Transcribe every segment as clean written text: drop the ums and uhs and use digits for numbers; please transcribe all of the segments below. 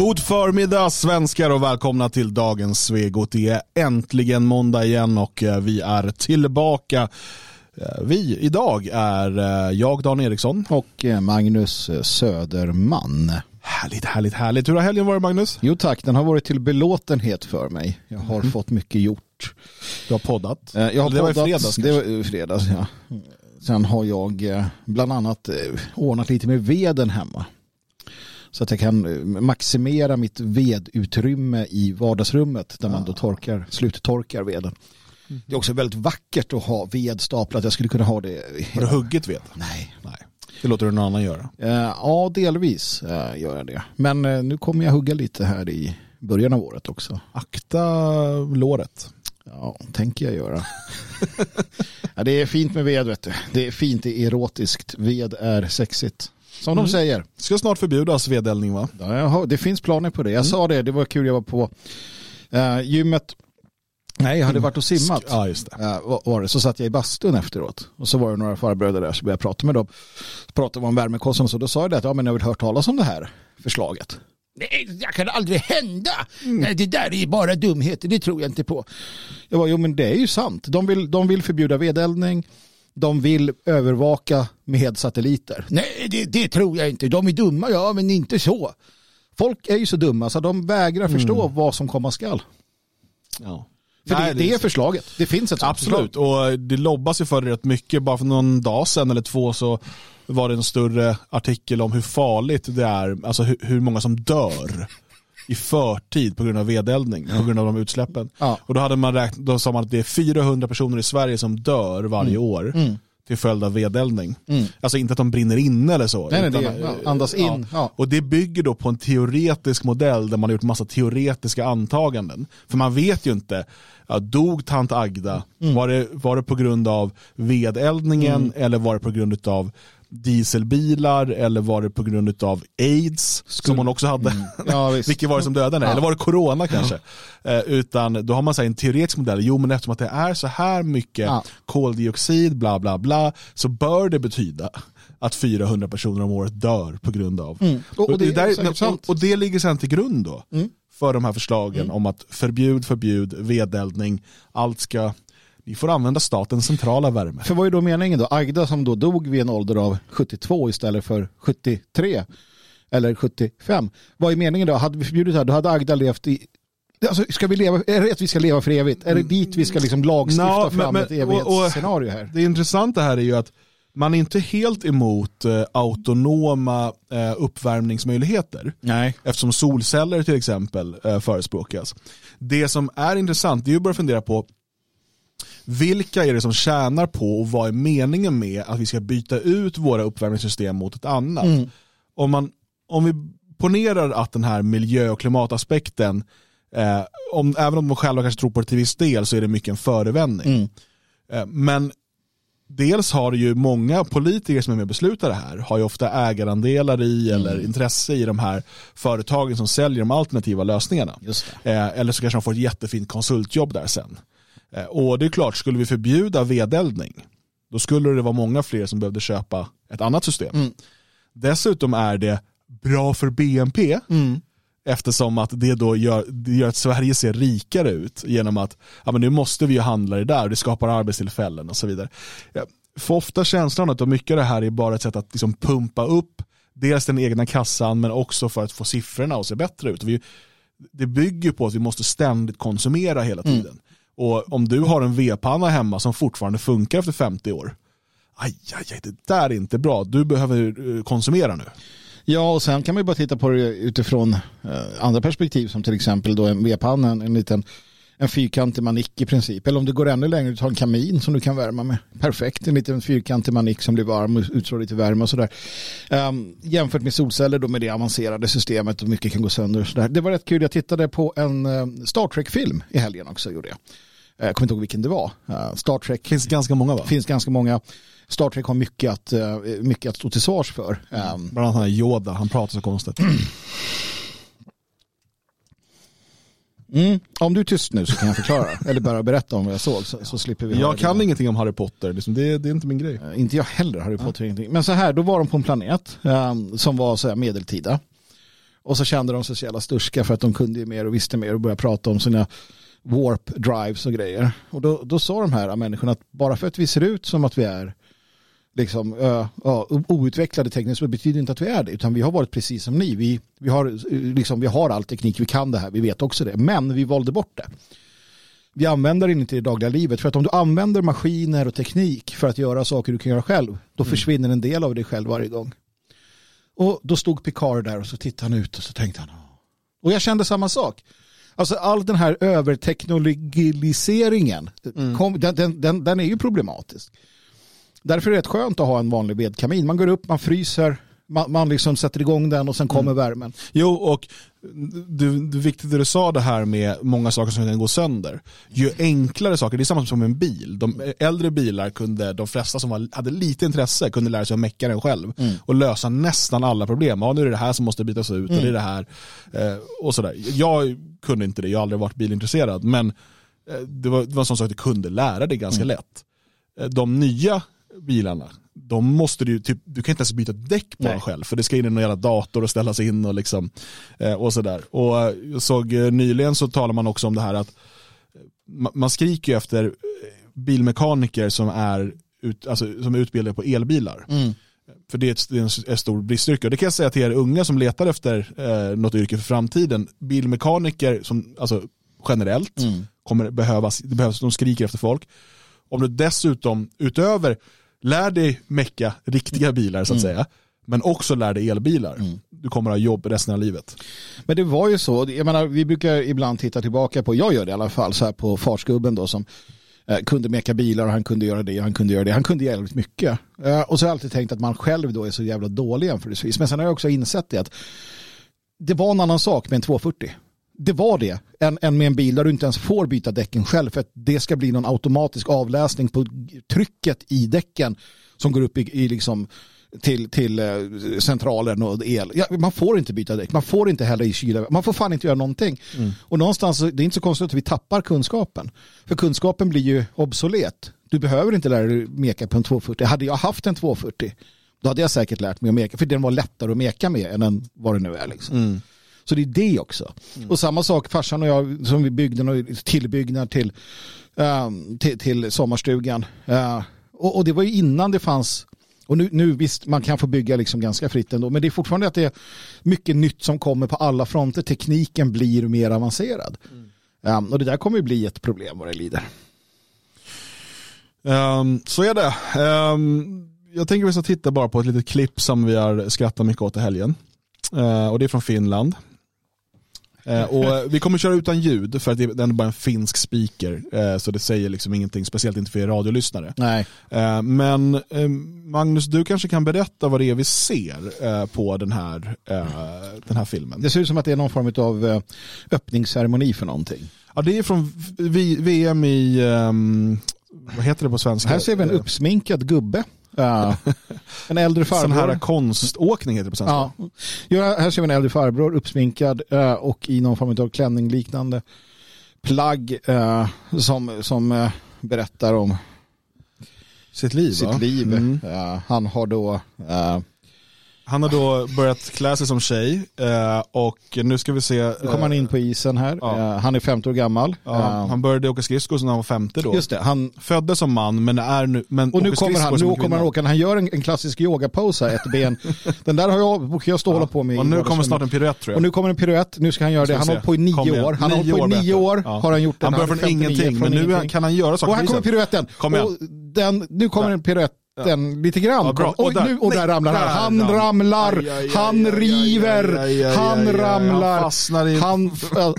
God förmiddag svenskar och välkomna till Dagens Sveg. Och det är äntligen måndag igen och vi är tillbaka. Vi idag är jag, Dan Eriksson. Och Magnus Söderman. Härligt. Hur har helgen varit, Magnus? Jo tack, den har varit till belåtenhet för mig. Jag har fått mycket gjort. Du har poddat. Det var i fredags. Det var i fredags, ja. Sen har jag bland annat ordnat lite med veden hemma. Så att jag kan maximera mitt vedutrymme i vardagsrummet där man då sluttorkar veden. Mm. Det är också väldigt vackert att ha ved staplat. Jag skulle kunna ha det. Har du hugget ved? Nej. Det låter du någon annan göra? Ja, delvis gör jag det. Men nu kommer jag hugga lite här i början av året också. Akta låret. Ja, tänker jag göra. Ja, det är fint med ved, vet du. Det är fint, det är erotiskt. Ved är sexigt. Som de säger. Ska snart förbjudas vedeldning, va? Ja, det finns planer på det. Jag sa det var kul, jag var på gymmet. Nej, jag hade varit och simmat. Ja, just det. Var det. Så satt jag i bastun efteråt. Och så var det några farbröder där, så började jag prata med dem. Pratade om värmekosten och så. Då sa jag det att jag vill höra talas om det här förslaget. Nej, det kan aldrig hända. Nej, det där är bara dumheter, det tror jag inte på. Jag bara, jo men det är ju sant. De vill förbjuda vedeldning. De vill övervaka med satelliter. Nej, det tror jag inte. De är dumma, ja, men inte så. Folk är ju så dumma så de vägrar förstå vad som komma skall. Ja. För nej, det är förslaget. Det finns ett absolut förslag. Och det lobbas ju för det rätt mycket. Bara för någon dag sedan eller två så var det en större artikel om hur farligt det är. Alltså hur många som dör i förtid på grund av vedeldning, på grund av de utsläppen. Ja. Och då hade man räknat, då sa man att det är 400 personer i Sverige som dör varje år till följd av vedeldning. Mm. Alltså inte att de brinner inne eller så. Nej, utan, andas in. Ja. Och det bygger då på en teoretisk modell där man har gjort massa teoretiska antaganden. För man vet ju inte, dog tant Agda? Var det på grund av vedeldningen eller var det på grund av dieselbilar eller var det på grund av AIDS som hon också hade? Ja, vilket var det som dödade? Eller var det corona kanske? Utan då har man så här en teoretisk modell. Jo, men eftersom att det är så här mycket koldioxid, bla bla bla, så bör det betyda att 400 personer om året dör på grund av. Och det ligger sedan till grund då för de här förslagen om att förbjud vedeldning. Allt ska vi får använda statens centrala värme. För vad är då meningen då? Agda som då dog vid en ålder av 72 istället för 73 eller 75. Vad är meningen då? Hade vi förbjudit det här, då hade Agda levt i... Alltså, ska vi leva? Är det att vi ska leva för evigt? Är det dit vi ska liksom lagstifta fram ett evighetsscenario här? Det intressanta här är ju att man är inte helt emot autonoma uppvärmningsmöjligheter. Nej. Eftersom solceller till exempel förespråkas. Det som är intressant det är ju bara att fundera på vilka är det som tjänar på och vad är meningen med att vi ska byta ut våra uppvärmningssystem mot ett annat? Om vi ponerar att den här miljö- och klimataspekten även om man själva kanske tror på det till viss del så är det mycket en förevändning. Men dels har ju många politiker som är med och beslutar det här har ju ofta ägarandelar i eller intresse i de här företagen som säljer de alternativa lösningarna. Eller så kanske de får ett jättefint konsultjobb där sen. Och det är klart, skulle vi förbjuda vedeldning då skulle det vara många fler som behövde köpa ett annat system. Dessutom är det bra för BNP eftersom att det då gör att Sverige ser rikare ut genom att men nu måste vi ju handla det där och det skapar arbetstillfällen och så vidare. För ofta känslan att mycket av det här är bara ett sätt att liksom pumpa upp dels den egna kassan men också för att få siffrorna att se bättre ut. Det bygger på att vi måste ständigt konsumera hela tiden. Och om du har en vedpanna hemma som fortfarande funkar efter 50 år. Aj, det där är inte bra. Du behöver konsumera nu. Ja, och sen kan man ju bara titta på det utifrån andra perspektiv. Som till exempel då en vedpanna, en fyrkantig manick i princip. Eller om du går ännu längre, du tar en kamin som du kan värma med. Perfekt, en liten fyrkantig manick som blir varm och utstår lite värme och sådär. Jämfört med solceller då med det avancerade systemet och mycket kan gå sönder. Och sådär. Det var rätt kul, jag tittade på en Star Trek-film i helgen också, gjorde jag. Jag kommer inte ihåg vilken det var. Star Trek finns ganska många, va? Finns ganska många. Star Trek har mycket att stå till svars för. Bland annat Yoda, han pratar så konstigt. Om du är tyst nu så kan jag förklara. Eller bara berätta om vad jag såg så slipper vi. Jag kan ingenting om Harry Potter, det är inte min grej. Inte jag heller, Harry Potter ingenting. Men så här, då var de på en planet som var så här medeltida. Och så kände de sig så jävla sturska för att de kunde ju mer och visste mer och började prata om sina warp drives och grejer. Och då sa de här människorna att bara för att vi ser ut som att vi är liksom, outvecklade tekniskt, betyder inte att vi är det, utan vi har varit precis som ni. Vi har all teknik, vi kan det här, vi vet också det, men vi valde bort det. Vi använder det inte i det dagliga livet, för att om du använder maskiner och teknik för att göra saker du kan göra själv, då försvinner en del av dig själv varje gång. Och då stod Picard där och så tittade han ut och så tänkte han, och jag kände samma sak. Alltså all den här överteknologiseringen, den är ju problematisk. Därför är det rätt skönt att ha en vanlig vedkamin. Man går upp, man fryser, man liksom sätter igång den och sen kommer värmen. Jo, och det viktigt du sa det här med många saker som kan gå sönder. Ju enklare saker, det är samma som en bil. De äldre bilar kunde, de flesta som hade lite intresse kunde lära sig att mecka den själv och lösa nästan alla problem. Ja, nu är det här som måste bytas ut och det är det här och sådär. Jag kunde inte det, jag har aldrig varit bilintresserad, men det var en sån sak att du kunde lära dig ganska lätt. De nya bilarna, de måste du typ, du kan inte ens byta däck på en själv, för det ska in i någon jävla dator och ställas in och liksom och sådär. Och jag såg nyligen, så talar man också om det här att man skriker efter bilmekaniker som är som är utbildade på elbilar. För det är en stor bristyrke. Och det kan jag säga till er unga som letar efter något yrke för framtiden. Bilmekaniker som alltså generellt kommer behövas, de skriker efter folk. Om du dessutom utöver lär dig mecka riktiga bilar så att säga, men också lär dig elbilar. Du kommer ha jobb resten av livet. Men det var ju så, jag menar, vi brukar ibland titta tillbaka på, jag gör det i alla fall, så här på farsgubben då som kunde mecka bilar, och han kunde göra det, han kunde jävligt mycket. Och så har jag alltid tänkt att man själv då är så jävla dålig jämförelsevis. Men sen har jag också insett det att det var en annan sak med en 240. Det var det, än med en bil där du inte ens får byta däcken själv, för att det ska bli någon automatisk avläsning på trycket i däcken som går upp i liksom till centralen och el. Ja, man får inte byta däck, man får inte heller i kyla, man får fan inte göra någonting. Och någonstans, det är inte så konstigt att vi tappar kunskapen, för kunskapen blir ju obsolet. Du behöver inte lära dig meka på en 240. Hade jag haft en 240, då hade jag säkert lärt mig att meka, för den var lättare att meka med än vad det nu är liksom. Så det är det också. Och samma sak, farsan och jag, som vi byggde en tillbyggnad till sommarstugan. Och det var ju innan det fanns, och nu visst, man kan få bygga liksom ganska fritt ändå, men det är fortfarande att det är mycket nytt som kommer på alla fronter. Tekniken blir mer avancerad. Och det där kommer ju bli ett problem vad det lider. Så är det. Jag tänker vi ska titta bara på ett litet klipp som vi har skrattat mycket åt i helgen. Och det är från Finland. Och vi kommer köra utan ljud, för att det är bara en finsk speaker, så det säger liksom ingenting, speciellt inte för radiolyssnare. Nej. Men Magnus, du kanske kan berätta vad det är vi ser på den här filmen. Det ser ut som att det är någon form av öppningsceremoni för någonting. Ja, det är från VM i vad heter det på svenska? Här ser vi en uppsminkad gubbe. Ja. En äldre farbror. Sån här konståkning heter det på svenska. Ja. Här ser vi en äldre farbror, uppsminkad och i någon form av klänning liknande plagg som berättar om sitt liv. Han har då börjat klä sig som tjej och nu ska vi se. Nu kommer han in på isen här. Ja. Han är 50 år gammal. Ja, han började åka skridskor när han var 50 då. Just det, han föddes som man men är nu men och nu kommer han åka. Han gör en klassisk yogapose här, ett ben. Den där har jag stå hålla på med. Och nu kommer snart en piruett tror jag. Och nu kommer en piruett. Nu ska han göra det. Han har hållit på i 9 år. Han har hållit på i 9 år. Ja. Har han gjort den? Han börjar från ingenting, men nu kan han göra saker. Och här kommer piruetten. Nu kommer en piruett. Den lite grann. Ja, bra. Och där ramlar han. Han ramlar, han river, han ramlar,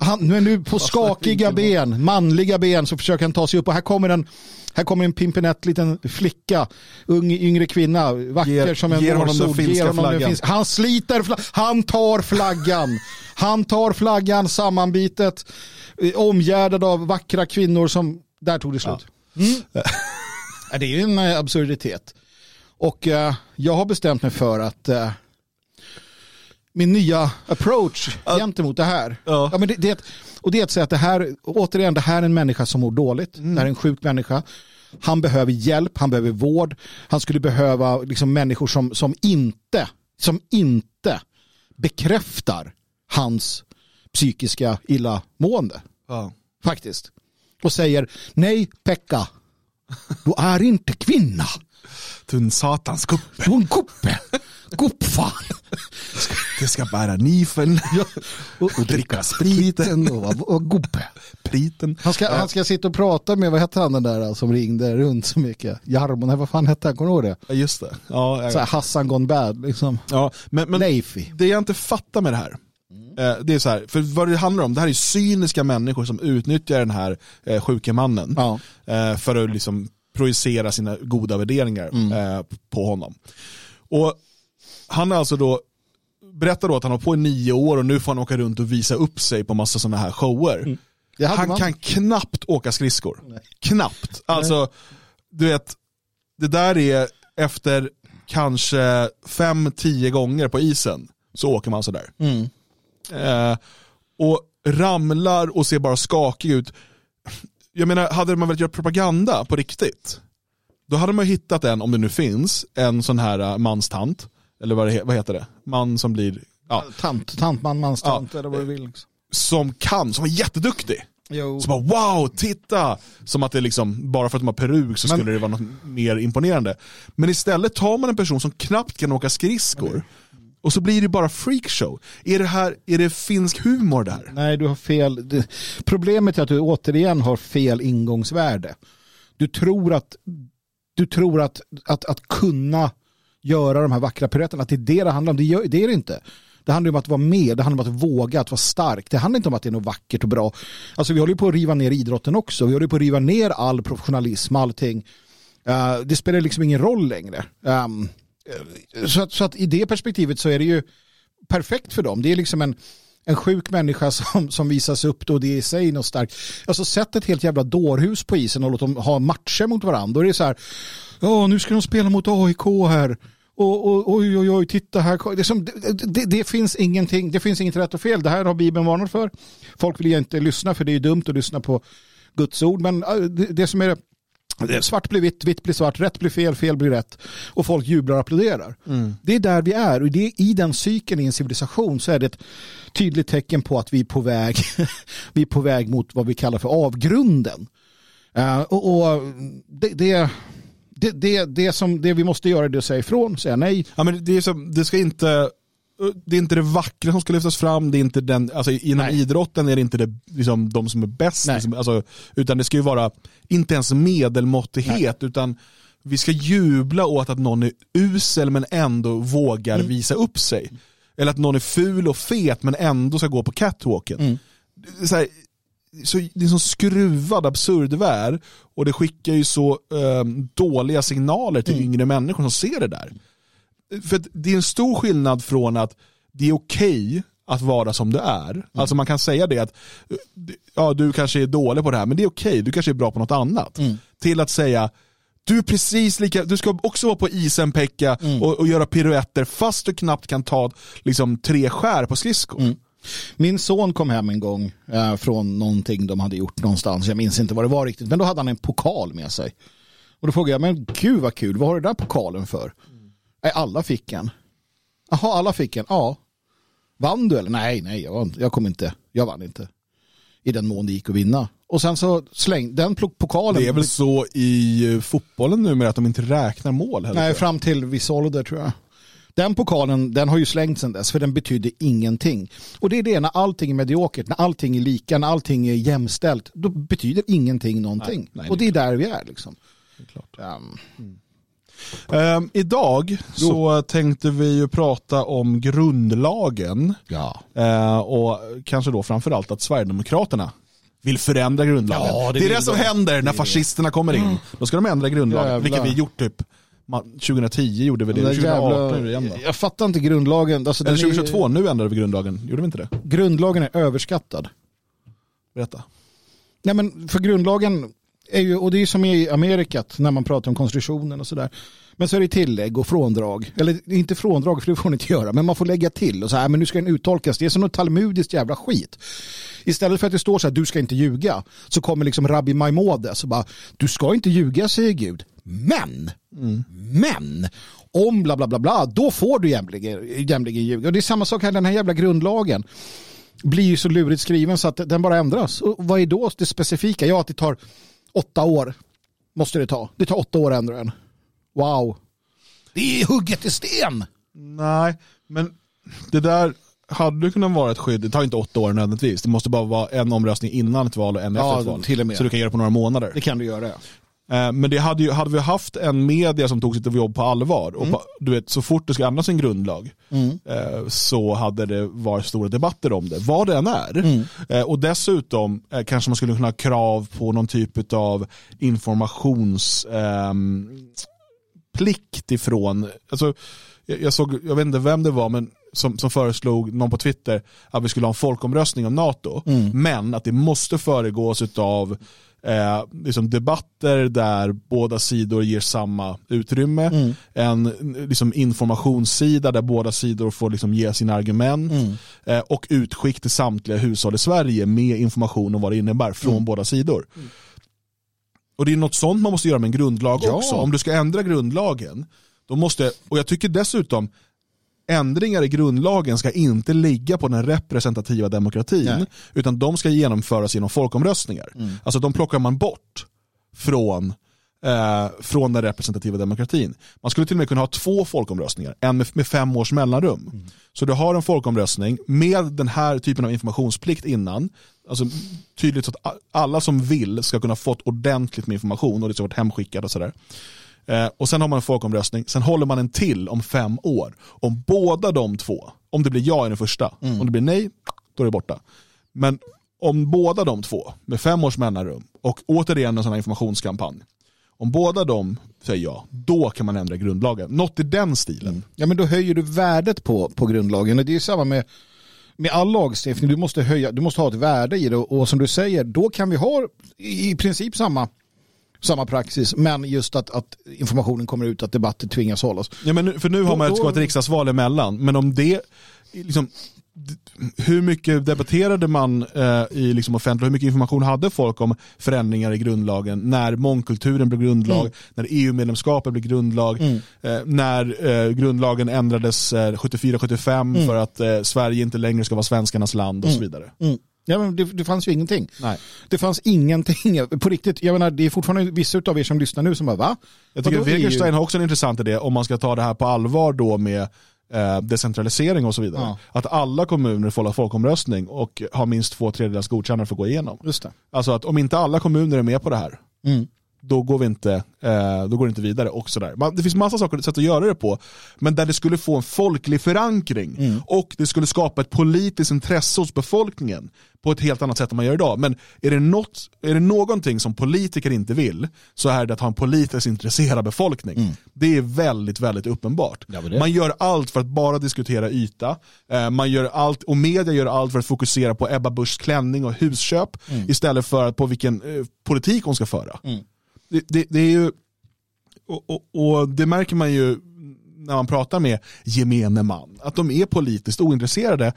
han nu är nu på skakiga ben, manliga ben, så försöker han ta sig upp, och här kommer en pimpinett liten flicka, yngre kvinna, vacker som en vårsol, ger honom den finska. Han sliter han tar flaggan sammanbitet, omgärdad av vackra kvinnor som där tog det slut. Ja. Det är ju en absurditet. Och jag har bestämt mig för att min nya approach gentemot det här. Ja, men det är att säga att det här, återigen, det här är en människa som mår dåligt. Det här är en sjuk människa. Han behöver hjälp, han behöver vård. Han skulle behöva liksom människor som inte bekräftar hans psykiska illamående. Ja. Faktiskt. Och säger, nej Pekka, du är inte kvinna. Du är en satans kuppe. Du är en kuppe. Kuppfan. Du ska bära nifen och dricka spriten och guppe. Priten. Han ska sitta och prata med, vad hette han den där som ringde runt så mycket? Jarmo, nej, vad fan hette han? Kommer du ihåg det? Just det. Ja, jag... så här, Hassan gone bad liksom. Ja, men det jag inte fattar med det här. Det är så här, för vad det handlar om, det här är cyniska människor som utnyttjar den här sjuke mannen för att liksom projicera sina goda värderingar på honom. Och han är alltså då, berättar då att han har på 9 år och nu får han åka runt och visa upp sig på massa sådana här shower. Mm. Han kan knappt åka skridskor. Nej. Knappt. Alltså, nej. Du vet, det där är efter kanske 5-10 gånger på isen så åker man sådär. Mm. Och ramlar och ser bara skakig ut. Jag menar, hade man väl gjort propaganda på riktigt, då hade man hittat en, om det nu finns, en sån här manstant. Eller vad heter det? Man som blir... Ja. Tantman, manstant, eller vad du vill. Liksom. Som är jätteduktig. Jo. Som bara, wow, titta! Som att det liksom, bara för att de har peruk så skulle det vara något mer imponerande. Men istället tar man en person som knappt kan åka skridskor. Nej. Och så blir det bara freakshow. Är det finsk humor där? Nej, du har fel. Problemet är att du återigen har fel ingångsvärde. Du tror att kunna göra de här vackra piruetterna, att det är det handlar om. Det är det inte. Det handlar om att vara med, det handlar om att våga, att vara stark. Det handlar inte om att det är något vackert och bra. Alltså vi håller ju på att riva ner idrotten också. Vi håller ju på att riva ner all professionalism, allting. Det spelar liksom ingen roll längre. Så att i det perspektivet så är det ju perfekt för dem. Det är liksom en sjuk människa som visas upp då, det är i sig något starkt. Alltså sätt ett helt jävla dårhus på isen och låt dem ha matcher mot varandra. Och det är så här, nu ska de spela mot AIK här. Och oj, titta här. Det finns ingenting. Det finns inget rätt och fel. Det här har Bibeln varnat för. Folk vill ju inte lyssna, för det är ju dumt att lyssna på Guds ord. Men det som är det, svart blir vitt, vitt blir svart, rätt blir fel, fel blir rätt. Och folk jublar och applåderar. Mm. Det är där vi är. Och det, i den cykeln i en civilisation, så är det ett tydligt tecken på att vi är på väg mot vad vi kallar för avgrunden. Det vi måste göra är att säga ifrån, säga nej. Ja, men det är som, det är inte det vackra som ska lyftas fram, det är inte den, alltså inom idrotten är det inte det, liksom, de som är bäst liksom, alltså, utan det ska ju vara inte ens medelmåttighet, utan vi ska jubla åt att någon är usel men ändå vågar visa upp sig, eller att någon är ful och fet men ändå ska gå på catwalken. Så det är en sån skruvad, absurd värld, och det skickar ju så dåliga signaler till yngre människor som ser det där. För det är en stor skillnad från att det är okej att vara som du är. Alltså man kan säga det att ja, du kanske är dålig på det här, men det är okej, du kanske är bra på något annat. Till att säga, du är precis lika, du ska också vara på isen, Pekka, och göra piruetter fast du knappt kan ta liksom 3 skär på skridskor. Min son kom hem en gång från någonting de hade gjort någonstans. Jag minns inte vad det var riktigt, men då hade han en pokal med sig. Och då frågade jag, men gud vad kul, vad har du där pokalen för? Alla fick en. Jaha, alla fick en, ja. Vann du eller? Nej, jag kom inte. Jag vann inte. I den mån det gick att vinna. Och sen så slängde den pokalen. Det är väl så i fotbollen nu med att de inte räknar mål heller. Nej, fram till viss ålder tror jag. Den pokalen, den har ju slängts sedan dess, för den betyder ingenting. Och det är det, när allting är mediokert, när allting är lika, när allting är jämställt, då betyder ingenting någonting. Nej, och det är där vi är liksom. Det är klart. Idag så tänkte vi ju prata om grundlagen. Ja. Och kanske då framförallt att Sverigedemokraterna vill förändra grundlagen. Ja, det är det som händer när fascisterna kommer in. Då ska de ändra grundlagen, vilket vi gjort typ 2010 gjorde vi det, 2018 jävla, jag fattar inte grundlagen alltså. Eller 2022, nu ändrade vi grundlagen. Gjorde vi inte det? Grundlagen är överskattad. Berätta. Nej, men för grundlagen är ju, och det är som i Amerika när man pratar om konstitutionen och sådär. Men så är det tillägg och fråndrag. Eller inte fråndrag, för det får ni inte göra. Men man får lägga till och så här, men nu ska den uttolkas. Det är som något talmudiskt jävla skit. Istället för att det står så här, du ska inte ljuga, så kommer liksom Rabbi Maimonides och bara, du ska inte ljuga, säger Gud. Men om bla bla bla bla, då får du jämligen ljuga. Och det är samma sak här, den här jävla grundlagen. blir ju så lurigt skriven så att den bara ändras. Och vad är då det specifika? Ja, att det tar 8 år. Måste det ta. Det tar 8 år att ändra den. Wow. Det är hugget i sten. Nej, men det där hade kunnat vara ett skydd. Det tar inte 8 år nödvändigtvis. Det måste bara vara en omröstning innan ett val och en efter ett val. Till och med. Så du kan göra det på några månader. Det kan du göra, ja. Men det hade vi haft en media som tog sitt jobb på allvar och på, du vet, så fort det ska ändras en grundlag så hade det varit stora debatter om det, vad det än är. Och dessutom kanske man skulle kunna ha krav på någon typ av informationsplikt ifrån, alltså jag vet inte vem det var, men som föreslog någon på Twitter att vi skulle ha en folkomröstning om NATO, men att det måste föregås utav liksom debatter där båda sidor ger samma utrymme, en liksom informationssida där båda sidor får liksom ge sina argument, och utskick till samtliga hushåll i Sverige med information om vad det innebär från båda sidor. Och det är något sånt man måste göra med en grundlag också. Om du ska ändra grundlagen, då måste, och jag tycker dessutom ändringar i grundlagen ska inte ligga på den representativa demokratin. Nej. Utan de ska genomföras genom folkomröstningar. Alltså de plockar man bort från den representativa demokratin. Man skulle till och med kunna ha 2 folkomröstningar, en med 5 års mellanrum. Så du har en folkomröstning med den här typen av informationsplikt innan, alltså tydligt så att alla som vill ska kunna fått ordentligt med information och det ska varit hemskickat och sådär. Och sen har man en folkomröstning. Sen håller man en till om 5 år. Om båda de två, om det blir ja i den första, om det blir nej, då är det borta. Men om båda de två med 5 års mellanrum och återigen en sån här informationskampanj, om båda de säger ja, då kan man ändra grundlagen. Något i den stilen. Ja, men då höjer du värdet på grundlagen. Och det är ju samma med all lagstiftning. Du måste ha ett värde i det. Och som du säger, då kan vi ha i princip samma praxis, men just att informationen kommer ut, att debatter tvingas hållas. Ja, men nu har man ett riksdagsval emellan, men om det liksom, hur mycket debatterade man i liksom offentligt, hur mycket information hade folk om förändringar i grundlagen när mångkulturen blev grundlag, när EU-medlemskapet blev grundlag, när grundlagen ändrades 74-75 för att Sverige inte längre ska vara svenskarnas land och så vidare. Ja, men det fanns ju ingenting. Nej. Det fanns ingenting på riktigt. Jag menar, det är fortfarande vissa av er som lyssnar nu som bara, va? Jag tycker att Wegerstein har också en intressant idé om man ska ta det här på allvar då med decentralisering och så vidare. Ja. Att alla kommuner får ha folkomröstning och har minst 2/3 godkännande för att gå igenom. Just det. Alltså att om inte alla kommuner är med på det här, då går det inte vidare och sådär. Det finns massa saker sätt att göra det på, men där det skulle få en folklig förankring och det skulle skapa ett politiskt intresse hos befolkningen på ett helt annat sätt än man gör idag. Men är det någonting som politiker inte vill, så är det att ha en politiskt intresserad befolkning. Det är väldigt, väldigt uppenbart. Ja, man gör allt för att bara diskutera yta. Man gör allt, och media gör allt för att fokusera på Ebba Buschs klänning och husköp istället för att på vilken politik hon ska föra. Det är ju, och det märker man ju när man pratar med gemene man, att de är politiskt ointresserade.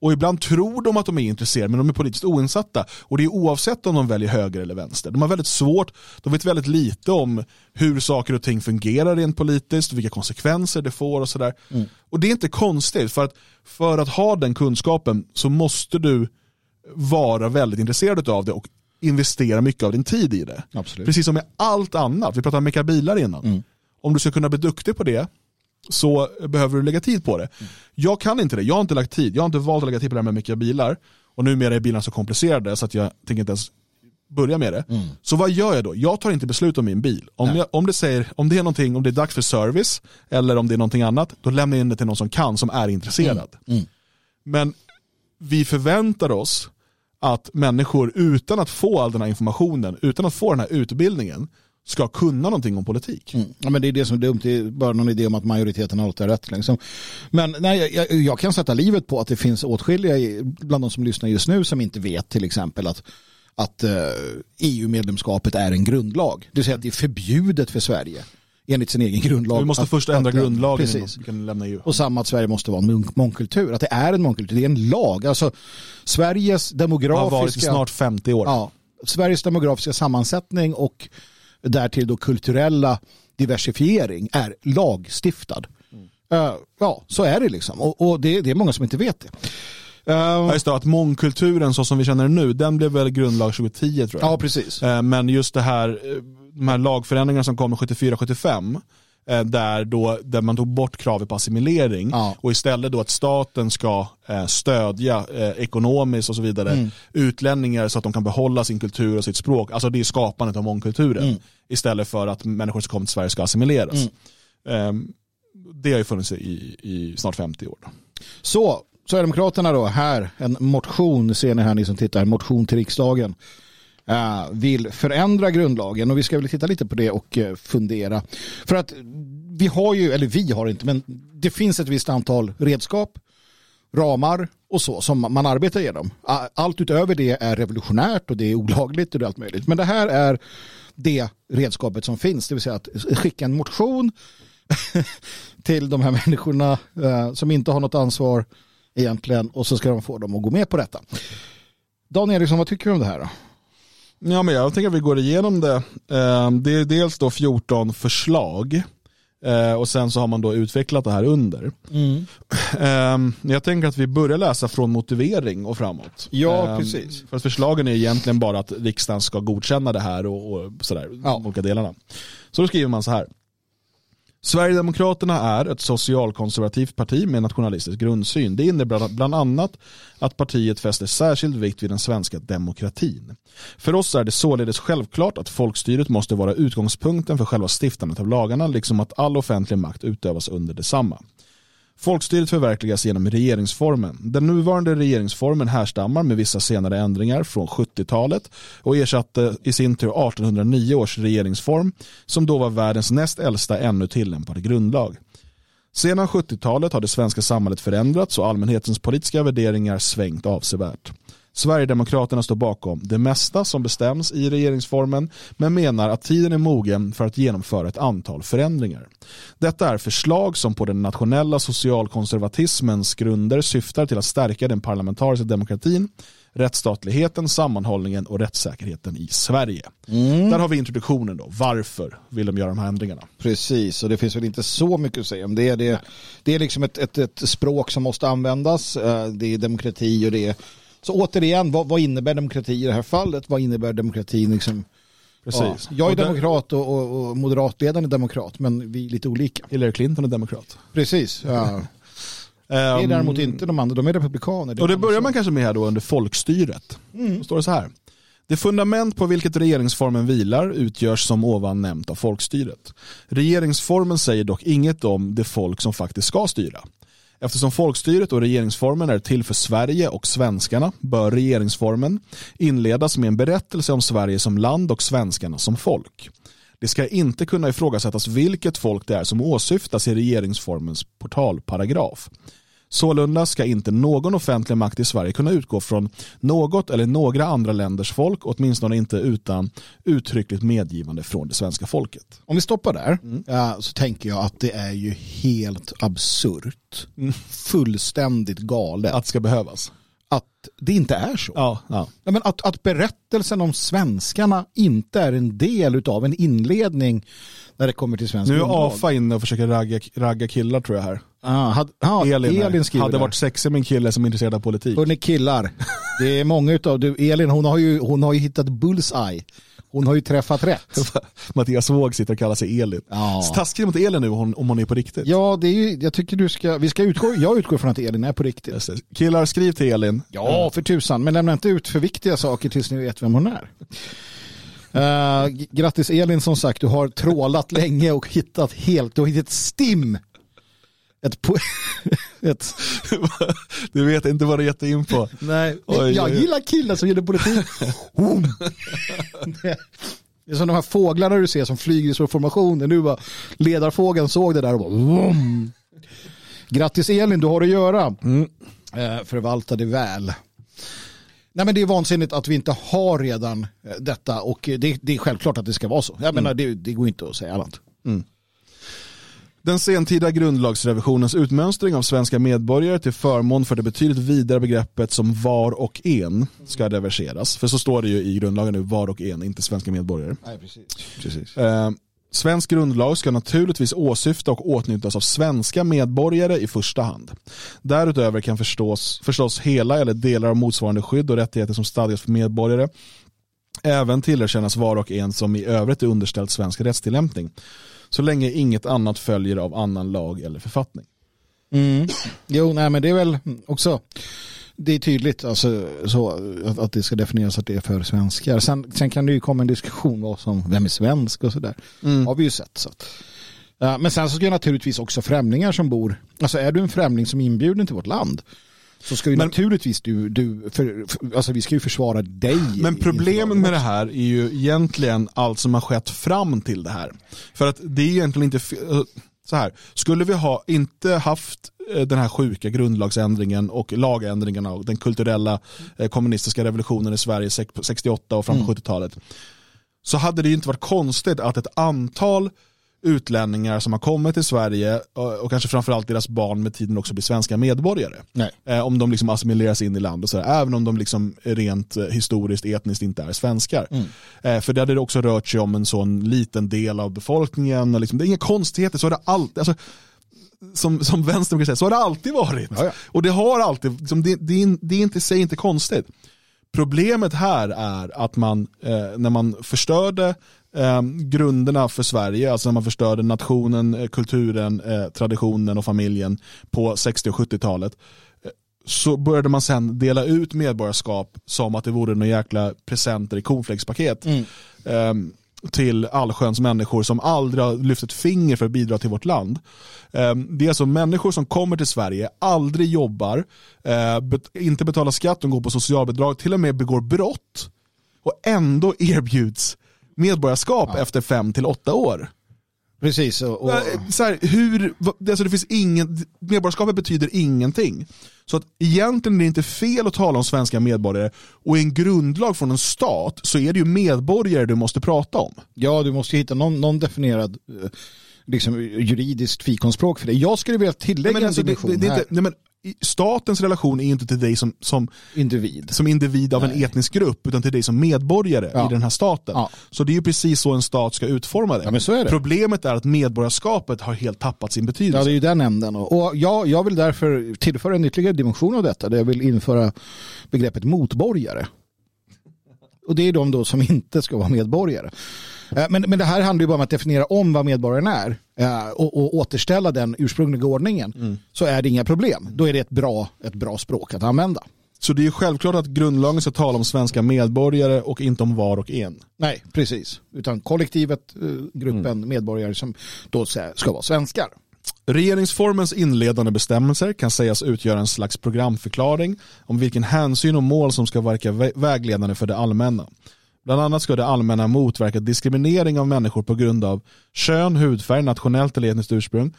Och ibland tror de att de är intresserade, men de är politiskt oinsatta. Och det är oavsett om de väljer höger eller vänster. De har väldigt svårt, de vet väldigt lite om hur saker och ting fungerar rent politiskt, vilka konsekvenser det får och sådär. Och det är inte konstigt, för att ha den kunskapen så måste du vara väldigt intresserad av det och investera mycket av din tid i det. Absolut. Precis som med allt annat. Vi pratade om meka bilar innan. Om du ska kunna bli duktig på det, så behöver du lägga tid på det. Jag kan inte det, jag har inte lagt tid. Jag har inte valt att lägga tid på det här med meka bilar. Och numera är bilarna så komplicerade så att jag tänker inte ens börja med det. Så vad gör jag då? Jag tar inte beslut om min bil. Om det är någonting, om det är dags för service eller om det är någonting annat, då lämnar jag in det till någon som kan, som är intresserad. Men vi förväntar oss att människor, utan att få all den här informationen, utan att få den här utbildningen, ska kunna någonting om politik. Ja, men det är det som är dumt. Det är bara någon idé om att majoriteten har alltid rätt liksom. Men nej, jag kan sätta livet på att det finns åtskilliga bland de som lyssnar just nu som inte vet till exempel att EU-medlemskapet är en grundlag. Det vill säga att det är förbjudet för Sverige enligt sin egen grundlag. Vi måste först ändra grundlagen. Precis. Vi kan lämna EU. Och samma att Sverige måste vara en mångkultur. Att det är en mångkultur. Det är en lag. Alltså Sveriges demografiska... har varit i snart 50 år. Ja, Sveriges demografiska sammansättning och därtill då kulturella diversifiering är lagstiftad. Ja, så är det liksom. Och det är många som inte vet det. Just det, att mångkulturen så som vi känner den nu, den blev väl grundlag 2010 tror jag. Ja, precis. Men just det här, de här lagförändringarna som kom 74-75 där man tog bort kravet på assimilering och istället då att staten ska stödja ekonomiskt och så vidare utlänningar så att de kan behålla sin kultur och sitt språk. Alltså det är skapandet av mångkulturen istället för att människor som kommer till Sverige ska assimileras. Det har ju funnits i snart 50 år. Så Sverigedemokraterna då, här en motion, ser ni här ni som tittar, en motion till riksdagen. Vill förändra grundlagen, och vi ska väl titta lite på det och fundera. För att vi har ju, eller vi har inte, men det finns ett visst antal redskap, ramar och så som man arbetar genom. Allt utöver det är revolutionärt och det är olagligt och det är allt möjligt. Men det här är det redskapet som finns, det vill säga att skicka en motion till de här människorna som inte har något ansvar egentligen, och så ska de få dem att gå med på detta. Dan Eriksson, vad tycker du om det här då? Ja, men jag tänker att vi går igenom det. Det är dels då 14 förslag och sen så har man då utvecklat det här under. Jag tänker att vi börjar läsa från motivering och framåt. Ja, precis. För att förslagen är egentligen bara att riksdagen ska godkänna det här och sådär, de olika delarna. Så då skriver man så här. Sverigedemokraterna är ett socialkonservativt parti med nationalistisk grundsyn. Det innebär bland annat att partiet fäster särskild vikt vid den svenska demokratin. För oss är det således självklart att folkstyret måste vara utgångspunkten för själva stiftandet av lagarna, liksom att all offentlig makt utövas under detsamma. Folkstyret förverkligas genom regeringsformen. Den nuvarande regeringsformen härstammar med vissa senare ändringar från 70-talet och ersatte i sin tur 1809 års regeringsform som då var världens näst äldsta ännu tillämpade grundlag. Sedan 70-talet har det svenska samhället förändrats och allmänhetens politiska värderingar svängt avsevärt. Sverigedemokraterna står bakom det mesta som bestäms i regeringsformen, men menar att tiden är mogen för att genomföra ett antal förändringar. Detta är förslag som på den nationella socialkonservatismens grunder syftar till att stärka den parlamentariska demokratin, rättsstatligheten, sammanhållningen och rättssäkerheten i Sverige. Där har vi introduktionen då. Varför vill de göra de här ändringarna? Precis, och det finns väl inte så mycket att säga om det. Det är liksom ett språk som måste användas. Det är demokrati och det är... Så återigen, vad innebär demokrati i det här fallet? Vad innebär demokratin? Liksom? Precis. Ja, jag är demokrat och moderatledaren är demokrat, men vi är lite olika. Eller Clinton är demokrat. Precis, ja. Det är däremot inte de andra, de är republikaner. Och det börjar man kanske med här då under folkstyret. Då står det så här. Det fundament på vilket regeringsformen vilar utgörs som ovan nämnt av folkstyret. Regeringsformen säger dock inget om det folk som faktiskt ska styra. Eftersom folkstyret och regeringsformen är till för Sverige och svenskarna bör regeringsformen inledas med en berättelse om Sverige som land och svenskarna som folk. Det ska inte kunna ifrågasättas vilket folk det är som åsyftas i regeringsformens portalparagraf. Sålunda ska inte någon offentlig makt i Sverige kunna utgå från något eller några andra länders folk, åtminstone inte utan uttryckligt medgivande från det svenska folket. Om vi stoppar där så tänker jag att det är ju helt absurt, fullständigt galet. Att det ska behövas. Att det inte är så. Ja. Nej, men att berättelsen om svenskarna inte är en del av en inledning när det kommer till svensk grundlag. Nu är AFA inne och försöker ragga killar tror jag här. Elin hade varit sexig med en kille som är intresserad av politik. Hörrni killar, det är många utav du. Elin, hon har ju hittat bullseye. Hon har ju träffat rätt. Mattias Våg sitter och kallar sig Elin. Så taskigt mot Elin nu om hon är på riktigt. Ja, det är ju, jag tycker jag utgår från att Elin är på riktigt. Killar, skriv till Elin. Ja, för tusan. Men lämna inte ut för viktiga saker tills ni vet vem hon är. Grattis Elin, som sagt. Du har trålat länge och hittat helt. Du har hittat STIM. Du vet inte vad du gett in på. Nej, jag gillar killar som gillar politik. Det är som de här fåglarna du ser som flyger i så formationer. Nu bara ledarfågeln såg det där och bara... Grattis Elin, du har att göra. Förvalta det väl. Nej, men det är vansinnigt att vi inte har redan detta. Och det är självklart att det ska vara så. Jag menar, det går inte att säga annat. Den sentida grundlagsrevisionens utmönstring av svenska medborgare till förmån för det betydligt vidare begreppet som var och en ska reverseras. För så står det ju i grundlagen nu, var och en, inte svenska medborgare. Nej, precis. Svensk grundlag ska naturligtvis åsyfta och åtnjutas av svenska medborgare i första hand. Därutöver kan förstås hela eller delar av motsvarande skydd och rättigheter som stadgas för medborgare även tillerkännas var och en som i övrigt är underställd svensk rättstillämpning, så länge inget annat följer av annan lag eller författning. Mm. Jo, nej, men det är väl också... Det är tydligt alltså, så, att det ska definieras att det är för svenskar. Sen kan det ju komma en diskussion om vem är svensk och sådär. Mm. Har vi ju sett. Så. Men sen så ska ju naturligtvis också främlingar som bor... Alltså är du en främling som är inbjuden till vårt land, så ska ju naturligtvis du vi ska ju försvara dig. Men problemen med det här är ju egentligen allt som har skett fram till det här. För att det är egentligen inte... Så här, skulle vi inte haft den här sjuka grundlagsändringen och lagändringarna och den kulturella kommunistiska revolutionen i Sverige 68 och fram till 70-talet, så hade det ju inte varit konstigt att ett antal utlänningar som har kommit till Sverige och kanske framförallt deras barn med tiden också blir svenska medborgare. Nej. Om de liksom assimileras in i landet, så även om de liksom rent historiskt, etniskt inte är svenskar. Mm. För det hade det också rört sig om en sån liten del av befolkningen. Och liksom, det är inga konstigheter, så är det alltid... Alltså, som vänstern brukar säga, så har det alltid varit. Ja. Och det har alltid... Liksom, det är inte sig inte konstigt. Problemet här är att man, när man förstörde grunderna för Sverige, alltså när man förstörde nationen, kulturen, traditionen och familjen på 60- och 70-talet, så började man sen dela ut medborgarskap som att det vore några jäkla presenter i konfliktspaket till allsköns människor som aldrig har lyft ett finger för att bidra till vårt land. Det är alltså människor som kommer till Sverige, aldrig jobbar, inte betalar skatt, de går på socialbidrag, till och med begår brott och ändå erbjuds medborgarskap efter 5 till 8 år. Precis. Och... Så här, alltså det finns medborgarskapet betyder ingenting. Så att egentligen är det inte fel att tala om svenska medborgare, och i en grundlag från en stat så är det ju medborgare du måste prata om. Ja, du måste hitta någon definierad liksom, juridiskt fikonspråk för det. Jag skulle vilja tillägga en dimension här. Statens relation är inte till dig som individ, av en etnisk grupp, utan till dig som medborgare i den här staten. Ja. Så det är ju precis så en stat ska utforma det. Ja, men så är det. Problemet är att medborgarskapet har helt tappat sin betydelse. Ja, det är ju den änden. Och jag vill därför tillföra en ytterligare dimension av detta, där jag vill införa begreppet motborgare. Och det är de då som inte ska vara medborgare. Men det här handlar ju bara om att definiera om vad medborgaren är och återställa den ursprungliga ordningen. Mm. Så är det inga problem. Då är det ett bra språk att använda. Så det är ju självklart att grundlagen ska tala om svenska medborgare och inte om var och en. Nej, precis. Utan kollektivet, gruppen medborgare som då ska vara svenskar. Regeringsformens inledande bestämmelser kan sägas utgöra en slags programförklaring om vilken hänsyn och mål som ska verka vägledande för det allmänna. Bland annat ska det allmänna motverka diskriminering av människor på grund av kön, hudfärg, nationellt eller etniskt ursprung,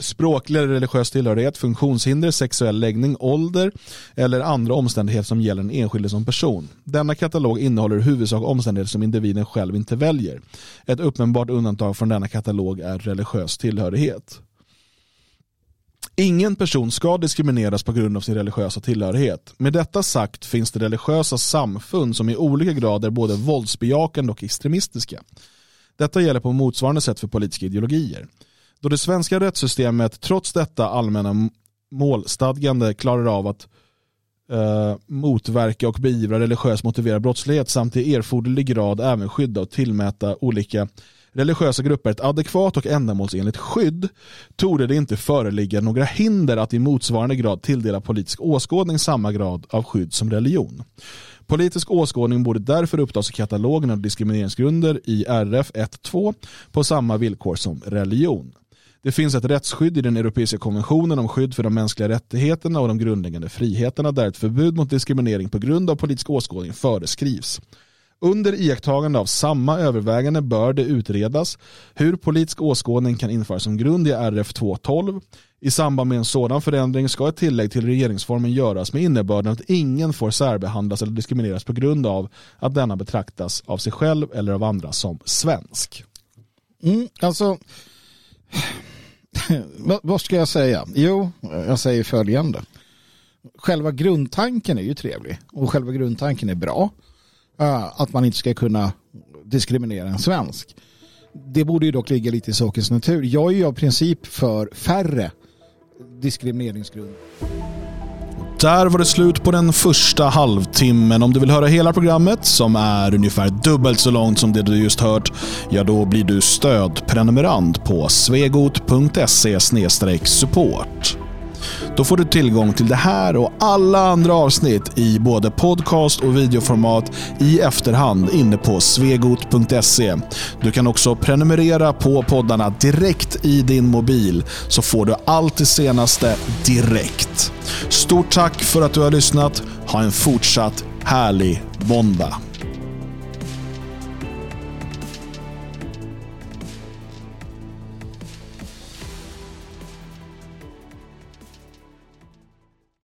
språklig eller religiös tillhörighet, funktionshinder, sexuell läggning, ålder eller andra omständigheter som gäller en enskild som person. Denna katalog innehåller i huvudsak omständigheter som individen själv inte väljer. Ett uppenbart undantag från denna katalog är religiös tillhörighet. Ingen person ska diskrimineras på grund av sin religiösa tillhörighet. Med detta sagt finns det religiösa samfund som i olika grad är både våldsbejakande och extremistiska. Detta gäller på motsvarande sätt för politiska ideologier. Då det svenska rättssystemet trots detta allmänna målstadgande klarar av att motverka och beivra religiöst motiverad brottslighet samt i erforderlig grad även skydda och tillmäta olika religiösa grupper ett adekvat och ändamålsenligt skydd, torde det inte föreligga några hinder att i motsvarande grad tilldela politisk åskådning samma grad av skydd som religion. Politisk åskådning borde därför upptas i katalogen av diskrimineringsgrunder i RF 1.2 på samma villkor som religion. Det finns ett rättsskydd i den europeiska konventionen om skydd för de mänskliga rättigheterna och de grundläggande friheterna, där ett förbud mot diskriminering på grund av politisk åskådning föreskrivs. Under iakttagande av samma övervägande bör det utredas hur politisk åskådning kan införas som grund i RF 2.12. I samband med en sådan förändring ska ett tillägg till regeringsformen göras med innebörden att ingen får särbehandlas eller diskrimineras på grund av att denna betraktas av sig själv eller av andra som svensk. Alltså, vad ska jag säga? Jo, jag säger följande. Själva grundtanken är ju trevlig och själva grundtanken är bra. Att man inte ska kunna diskriminera en svensk. det borde ju dock ligga lite i sakens natur. Jag är ju av princip för färre diskrimineringsgrunder. Där var det slut på den första halvtimmen. Om du vill höra hela programmet, som är ungefär dubbelt så långt som det du just hört, ja då blir du stödprenumerant på svegot.se/support. Då får du tillgång till det här och alla andra avsnitt i både podcast och videoformat i efterhand inne på svegot.se. Du kan också prenumerera på poddarna direkt i din mobil, så får du allt det senaste direkt. Stort tack för att du har lyssnat. Ha en fortsatt härlig måndag.